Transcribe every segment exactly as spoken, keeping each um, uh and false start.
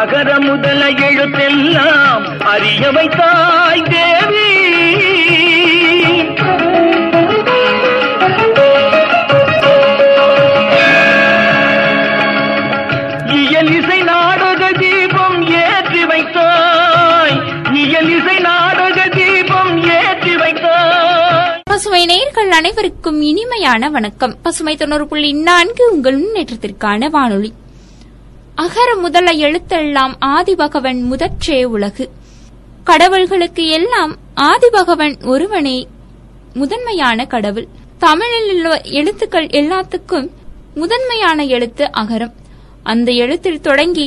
அகர முதல எழுத்தெல்லாம் அறிய வைத்தாய் தேவி. இயலிசை நாடக தீபம் ஏற்றி வைத்தாய், இயலிசை நாடக தீபம் ஏற்றி வைத்தாய். பசுமை நேயர்கள் அனைவருக்கும் இனிமையான வணக்கம். பசுமை தொண்ணூறு புள்ளி நான்கு உங்கள் முன்னேற்றத்திற்கான வானொலி. அகர முதல எழுத்தெல்லாம் ஆதிபகவன் முதற்றே உலகு. கடவுள்களுக்கு எல்லாம் ஆதிபகவன் ஒருவனே முதன்மையான கடவுள். தமிழில் உள்ள எழுத்துக்கள் எல்லாத்துக்கும் முதன்மையான எழுத்து அகரம். அந்த எழுத்தில் தொடங்கி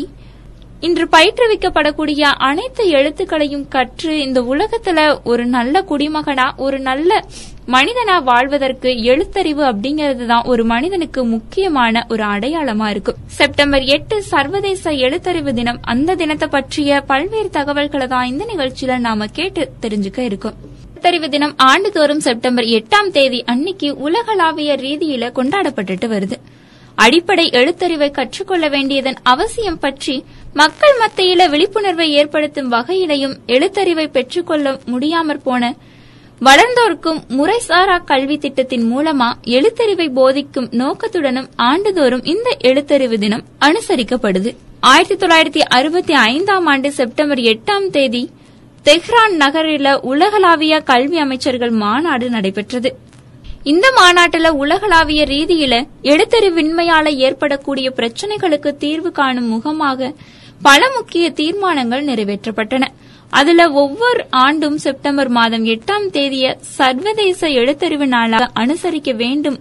இன்று பயிற்றுவிக்கப்படக்கூடிய அனைத்து எழுத்துக்களையும் கற்று இந்த உலகத்துல ஒரு நல்ல குடிமகனா ஒரு நல்ல மனிதனா வாழ்வதற்கு எழுத்தறிவு அப்படிங்கறதுதான் ஒரு மனிதனுக்கு முக்கியமான ஒரு அடையாளமா இருக்கும். செப்டம்பர் எட்டு சர்வதேச எழுத்தறிவு தினம். அந்த தினத்தை பற்றிய பல்வேறு தகவல்களை தான் இந்த நிகழ்ச்சியில நாம கேட்டு தெரிஞ்சுக்க இருக்கும். எழுத்தறிவு தினம் ஆண்டுதோறும் செப்டம்பர் எட்டாம் தேதி அன்னைக்கு உலகளாவிய ரீதியில கொண்டாடப்பட்டுட்டு வருது. அடிப்படை எழுத்தறிவை கற்றுக்கொள்ள வேண்டியதன் அவசியம் பற்றி மக்கள் மத்தியில விழிப்புணர்வை ஏற்படுத்தும் வகையிலையும் எழுத்தறிவை பெற்றுக்கொள்ள முடியாமற் போன வளர்ந்தோர்க்கும் முறைசாரா கல்வி திட்டத்தின் மூலமா எழுத்தறிவை போதிக்கும் நோக்கத்துடனும் ஆண்டுதோறும் இந்த எழுத்தறிவு தினம் அனுசரிக்கப்படுது. ஆயிரத்தி தொள்ளாயிரத்தி அறுபத்தி ஐந்தாம் ஆண்டு செப்டம்பர் எட்டாம் தேதி தெஹ்ரான் நகரில உலகளாவிய கல்வி அமைச்சர்கள் மாநாடு நடைபெற்றது. இந்த மாநாட்டில் உலகளாவிய ரீதியில எழுத்தறிவின்மையால ஏற்படக்கூடிய பிரச்சினைகளுக்கு தீர்வு காணும் முகமாக பல முக்கிய தீர்மானங்கள் நிறைவேற்றப்பட்டன. அதுல ஒவ்வொரு ஆண்டும் செப்டம்பர் மாதம் எட்டாம் தேதிய சர்வதேச எழுத்தறிவு நாளாக அனுசரிக்க வேண்டும்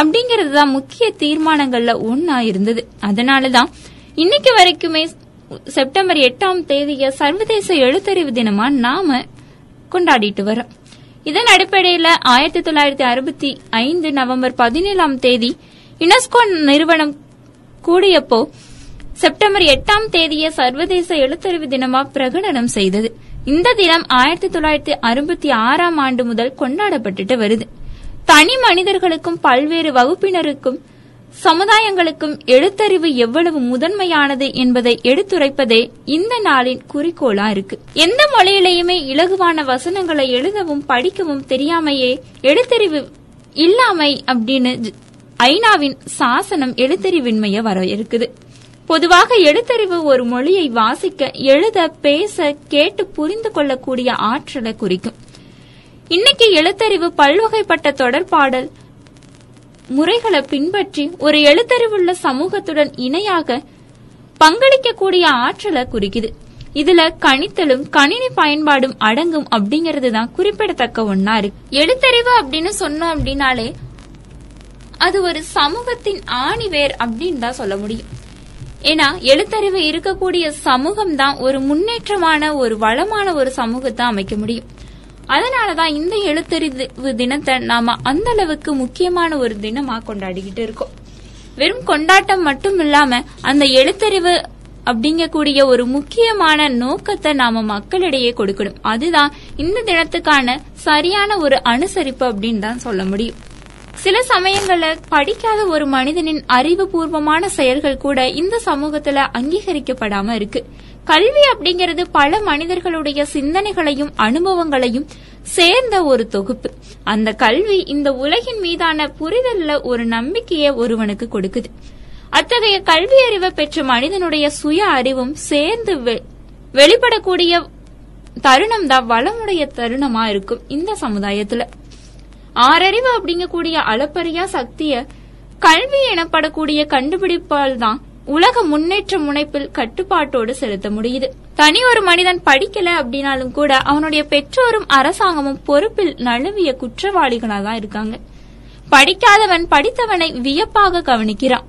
அப்படிங்கறதுதான் முக்கிய தீர்மானங்கள்ல ஒன்னா இருந்தது. அதனாலதான் இன்னைக்கு வரைக்குமே செப்டம்பர் எட்டாம் தேதிய சர்வதேச எழுத்தறிவு தினமா நாம கொண்டாடிட்டு வரோம். இதன் அடிப்படையில ஆயிரத்தி தொள்ளாயிரத்தி அறுபத்தி ஐந்து நவம்பர் பதினேழாம் தேதி யுனெஸ்கோ நிறுவனம் கூடியப்போ செப்டம்பர் எட்டாம் தேதிய சர்வதேச எழுத்தறிவு தினமா பிரகடனம் செய்தது. இந்த தினம் ஆயிரத்தி தொள்ளாயிரத்தி அறுபத்தி ஆறாம் ஆண்டு முதல் கொண்டாடப்பட்டுட்டு வருது. தனி மனிதர்களுக்கும் பல்வேறு வகுப்பினருக்கும் சமுதாயங்களுக்கும் எழுத்தறிவு எவ்வளவு முதன்மையானது என்பதை எடுத்துரைப்பதே இந்த நாளின் குறிக்கோளா இருக்கு. எந்த மொழியிலையுமே இலகுவான வசனங்களை எழுதவும் படிக்கவும் தெரியாமையே எழுத்தறிவு இல்லாமை அப்படின்னு ஐநாவின் சாசனம் எழுத்தறிவின்மைய வரவேற்குது. பொதுவாக எழுத்தறிவு ஒரு மொழியை வாசிக்க, எழுத, பேச, கேட்டு புரிந்து கொள்ளக்கூடிய ஆற்றலை குறிக்கும். இன்னைக்கு எழுத்தறிவு பல்வகைப்பட்ட தொடர்பாடல் முறைகளை பின்பற்றி ஒரு எழுத்தறிவுள்ள சமூகத்துடன் இணையாக பங்களிக்கக்கூடிய ஆற்றலை குறிக்குது. இதுல கணித்தலும் கணினி பயன்பாடும் அடங்கும் அப்படிங்கறதுதான் குறிப்பிடத்தக்க ஒன்னா இருக்கு. எழுத்தறிவு அப்படின்னு சொன்னோம் அப்படின்னாலே அது ஒரு சமூகத்தின் ஆணிவேர் அப்படின்னு தான் சொல்ல முடியும். ஏன்னா எழுத்தறிவு இருக்கக்கூடிய சமூகம் தான் ஒரு முன்னேற்றமான ஒரு வளமான ஒரு சமூகத்தை அமைக்க முடியும். அதனாலதான் இந்த எழுத்தறிவு தினத்தை நாம அந்த அளவுக்கு முக்கியமான ஒரு தினமா கொண்டாடிக்கிட்டு இருக்கோம். வெறும் கொண்டாட்டம் மட்டும் இல்லாம அந்த எழுத்தறிவு அப்படிங்கக்கூடிய ஒரு முக்கியமான நோக்கத்தை நாம மக்களிடையே கொடுக்கணும். அதுதான் இந்த தினத்துக்கான சரியான ஒரு அனுசரிப்பு அப்படின்னு தான் சொல்ல முடியும். சில சமயங்கள்ல படிக்காத ஒரு மனிதனின் அறிவுபூர்வமான செயல்கள் கூட இந்த சமூகத்துல அங்கீகரிக்கப்படாம இருக்கு. கல்வி அப்படிங்கிறது பல மனிதர்களுடைய சிந்தனைகளையும் அனுபவங்களையும் சேர்ந்த ஒரு தொகுப்பு. அந்த கல்வி இந்த உலகின் மீதான புரிதல்ல ஒரு நம்பிக்கையை ஒருவனுக்கு கொடுக்குது. அத்தகைய கல்வி அறிவை பெற்ற மனிதனுடைய சுய அறிவும் சேர்ந்து வெளிப்படக்கூடிய தருணம் தான் வளமுடைய தருணமா இருக்கும் இந்த சமுதாயத்துல. ஆறறிவு அப்படிங்கக்கூடிய அளப்பரிய சக்திய கல்வி எனப்படக்கூடிய கண்டுபிடிப்பால் தான் உலக முன்னேற்ற முனைப்பில் கட்டுப்பாட்டோடு செலுத்த முடியுது. தனி ஒரு மனிதன் படிக்கல அப்படின்னாலும் கூட அவனுடைய பெற்றோரும் அரசாங்கமும் பொறுப்பில் நழுவிய குற்றவாளிகளாதான் இருக்காங்க. படிக்காதவன் படித்தவனை வியப்பாக கவனிக்கிறான்,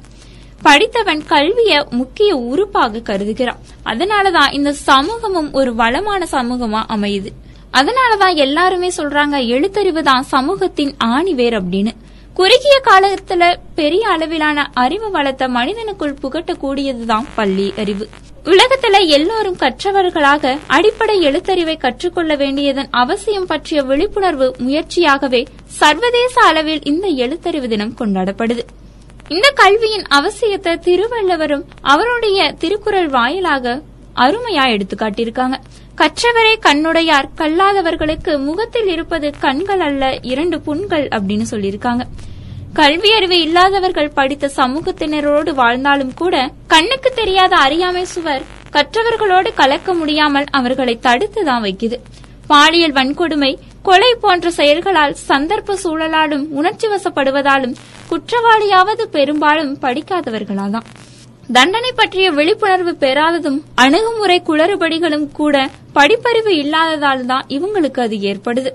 படித்தவன் கல்விய முக்கிய உறுப்பாக கருதுகிறான். அதனாலதான் இந்த சமூகமும் ஒரு வளமான சமூகமா அமையுது. அதனாலதான் எல்லாருமே சொல்றாங்க எழுத்தறிவு தான் சமூகத்தின் ஆணிவேர் அப்படின்னு. குறுகிய காலத்துல பெரிய அளவிலான அறிவு வளத்தை மனிதனுக்குள் புகட்டக்கூடியதுதான் பள்ளி அறிவு. உலகத்துல எல்லோரும் கற்றவர்களாக அடிப்படை எழுத்தறிவை கற்றுக்கொள்ள வேண்டியதன் அவசியம் பற்றிய விழிப்புணர்வு முயற்சியாகவே சர்வதேச அளவில் இந்த எழுத்தறிவு தினம் கொண்டாடப்படுது. இந்த கல்வியின் அவசியத்தை திருவள்ளுவரும் அவருடைய திருக்குறள் வாயிலாக அருமையா எடுத்து காட்டியிருக்காங்க. கற்றவரே கண்ணுடையார், கல்லாதவர்களுக்கு முகத்தில் இருப்பது கண்கள் அல்ல இரண்டு புண்கள் அப்படின்னு சொல்லியிருக்காங்க. கல்வி அறிவு இல்லாதவர்கள் படித்த சமூகத்தினரோடு வாழ்ந்தாலும் கூட கண்ணுக்கு தெரியாத அறியாமை சுவர் கற்றவர்களோடு கலக்க முடியாமல் அவர்களை தடுத்துதான் வைக்குது. பாலியல் வன்கொடுமை, கொலை போன்ற செயல்களால், சந்தர்ப்ப சூழலாலும் உணர்ச்சி வசப்படுவதாலும் குற்றவாளியாவது பெரும்பாலும் படிக்காதவர்களால்தான். தண்டனை பற்றிய விழிப்புணர்வு பெறாததும் அணுகுமுறை குளறுபடிகளும் கூட படிப்பறிவு இல்லாததால் தான் இவங்களுக்கு அது ஏற்படுது.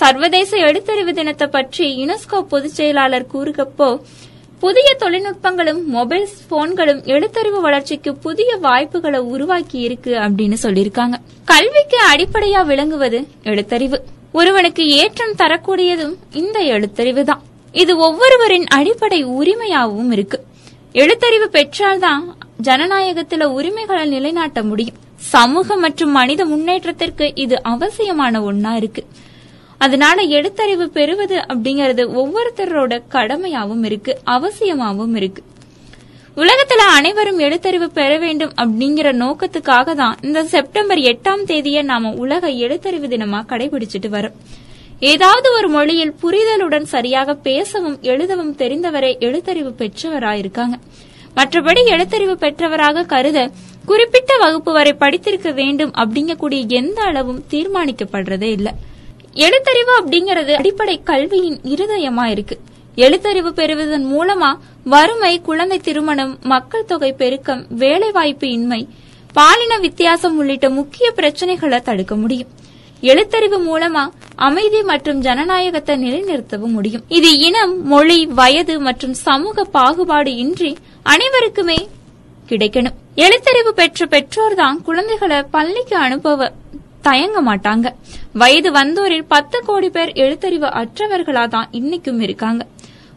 சர்வதேச எழுத்தறிவு தினத்தை பற்றி யுனெஸ்கோ பொதுச் செயலாளர் கூறுகப்போ, புதிய தொழில்நுட்பங்களும் மொபைல் போன்களும் எழுத்தறிவு வளர்ச்சிக்கு புதிய வாய்ப்புகளை உருவாக்கி இருக்கு அப்படின்னு சொல்லியிருக்காங்க. கல்விக்கு அடிப்படையா விளங்குவது எழுத்தறிவு. ஒருவனுக்கு ஏற்றம் தரக்கூடியதும் இந்த எழுத்தறிவு தான். இது ஒவ்வொருவரின் அடிப்படை உரிமையாகவும் இருக்கு. எழுத்தறிவு பெற்றால்தான் ஜனநாயகத்தில உரிமைகளை நிலைநாட்ட முடியும். சமூக மற்றும் மனித முன்னேற்றத்திற்கு இது அவசியமான ஒன்னா இருக்கு. அதனால எழுத்தறிவு பெறுவது அப்படிங்கறது ஒவ்வொருத்தரோட கடமையாவும் இருக்கு, அவசியமாவும் இருக்கு. உலகத்துல அனைவரும் எழுத்தறிவு பெற வேண்டும் அப்படிங்கிற நோக்கத்துக்காக தான் இந்த செப்டம்பர் எட்டாம் தேதியை நாம உலக எழுத்தறிவு தினமா கடைபிடிச்சிட்டு வரோம். ஏதாவது ஒரு மொழியில் புரிதலுடன் சரியாக பேசவும் எழுதவும் தெரிந்தவரை எழுத்தறிவு பெற்றவராயிருக்காங்க. மற்றபடி எழுத்தறிவு பெற்றவராக கருத குறிப்பிட்ட வகுப்பு வரை படித்திருக்க வேண்டும் அப்படிங்கக்கூடிய எந்த அளவும் தீர்மானிக்கப்படுறதே இல்லை. எழுத்தறிவு அப்படிங்கிறது அடிப்படை கல்வியின் இருதயமா இருக்கு. எழுத்தறிவு பெறுவதன் மூலமா வறுமை, குழந்தை திருமணம், மக்கள் தொகை பெருக்கம், வேலைவாய்ப்பு இன்மை, பாலின வித்தியாசம் உள்ளிட்ட முக்கிய பிரச்சனைகளை தடுக்க முடியும். எழுத்தறிவு மூலமா அமைதி மற்றும் ஜனநாயகத்தை நிலைநிறுத்தவும் முடியும். இது இனம், மொழி, வயது மற்றும் சமூக பாகுபாடு இன்றி அனைவருக்குமே கிடைக்கணும். எழுத்தறிவு பெற்ற பெற்றோர்தான் குழந்தைகளை பள்ளிக்கு அனுப்ப தயங்க மாட்டாங்க. வயது வந்தோரில் பத்து கோடி பேர் எழுத்தறிவு அற்றவர்களாதான் இன்னைக்கும் இருக்காங்க.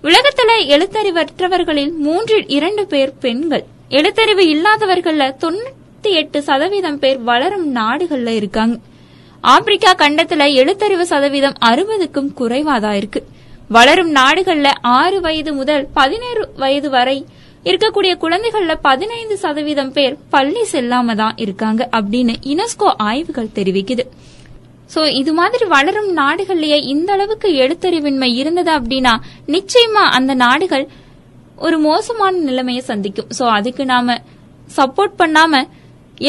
உலகத்துல எழுத்தறிவற்றவர்களில் மூன்றில் இரண்டு பேர் பெண்கள். எழுத்தறிவு இல்லாதவர்கள தொண்ணூத்தி எட்டு சதவீதம் பேர் வளரும் நாடுகள்ல இருக்காங்க. ஆப்பிரிக்கா கண்டத்துல எழுத்தறிவு சதவீதம் அறுபதுக்கும் குறைவாதான் இருக்கு. வளரும் நாடுகள்ல ஆறு வயது முதல் பதினேழு வயது வரை இருக்கக்கூடிய குழந்தைகள்ல பதினைந்து சதவீதம் பேர் பள்ளி செல்லாம தான் இருக்காங்க அப்படின்னு யுனெஸ்கோ ஆய்வுகள் தெரிவிக்குது. சோ இது மாதிரி வளரும் நாடுகள்லயே இந்த அளவுக்கு எழுத்தறிவின்மை இருந்தது அப்படின்னா நிச்சயமா அந்த நாடுகள் ஒரு மோசமான நிலைமையை சந்திக்கும். சோ அதுக்கு நாம சப்போர்ட் பண்ணாம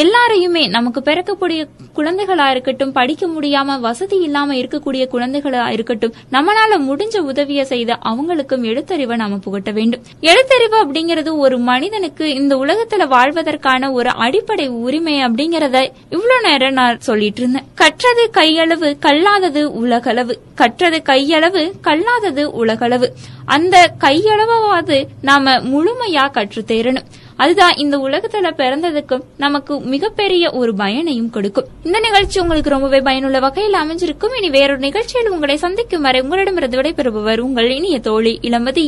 எல்லாரையுமே, நமக்கு பிறக்கக்கூடிய குழந்தைகளா இருக்கட்டும், படிக்க முடியாம வசதி இல்லாம இருக்கக்கூடிய குழந்தைகளா இருக்கட்டும், நம்மளால முடிஞ்ச உதவியை செய்த அவங்களுக்கும் எழுத்தறிவை நாம புகட்ட வேண்டும். எழுத்தறிவு அப்படிங்கறது ஒரு மனிதனுக்கு இந்த உலகத்துல வாழ்வதற்கான ஒரு அடிப்படை உரிமை அப்படிங்கறத இவ்வளவு நேரம் நான் சொல்லிட்டு இருந்தேன். கற்றது கையளவு, கல்லாதது உலகளவு. கற்றது கையளவு, கல்லாதது உலகளவு. அந்த கையளவாவது நாம முழுமையா கற்றுத்தேரணும். அதுதான் இந்த உலகத்துல பிறந்ததுக்கும் நமக்கு மிகப்பெரிய ஒரு பயனையும் கொடுக்கும். இந்த நிகழ்ச்சி உங்களுக்கு ரொம்பவே பயனுள்ள வகையில் அமைஞ்சிருக்கும். இனி வேறொரு நிகழ்ச்சியில் உங்களை சந்திக்கும் வரை உங்களிடமிருந்து விடைபெறுபவர் உங்கள் இனிய தோழி இளமதி.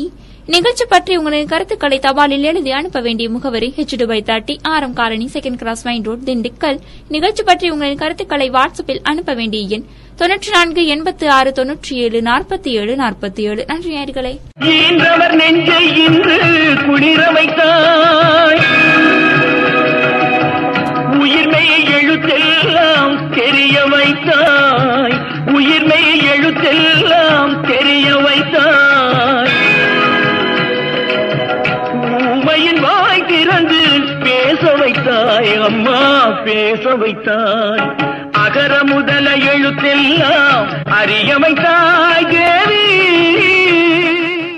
நிகழ்ச்சி பற்றி உங்களின் கருத்துக்களை தபாலில் எழுதி அனுப்ப வேண்டிய முகவரி எச் டூ பை தேர்ட்டி, ஆரம் காரணி, second cross, main road, Dindigul. நிகழ்ச்சி பற்றி உங்களின் கருத்துக்களை வாட்ஸ்அப்பில் அனுப்ப வேண்டிய எண் தொன்னூற்று நான்கு எண்பத்தி ஆறு தொன்னூற்றி ஏழு நாற்பத்தி ஏழு நாற்பத்தி ஏழு. நன்றி நேயர்களே. நெஞ்சை இன்று குளிர வைத்தாய், உயிர்மையை எழுத்தெல்லாம் தெரிய வைத்தாய், உயிர்மையை எழுத்தெல்லாம் தெரிய வைத்தாய். உமையின் வாய் திறந்து பேச வைத்தாய் அம்மா, பேச வைத்தாய். அகர முதல எழுத்தெல்லாம் அறிய வைத்தாய்.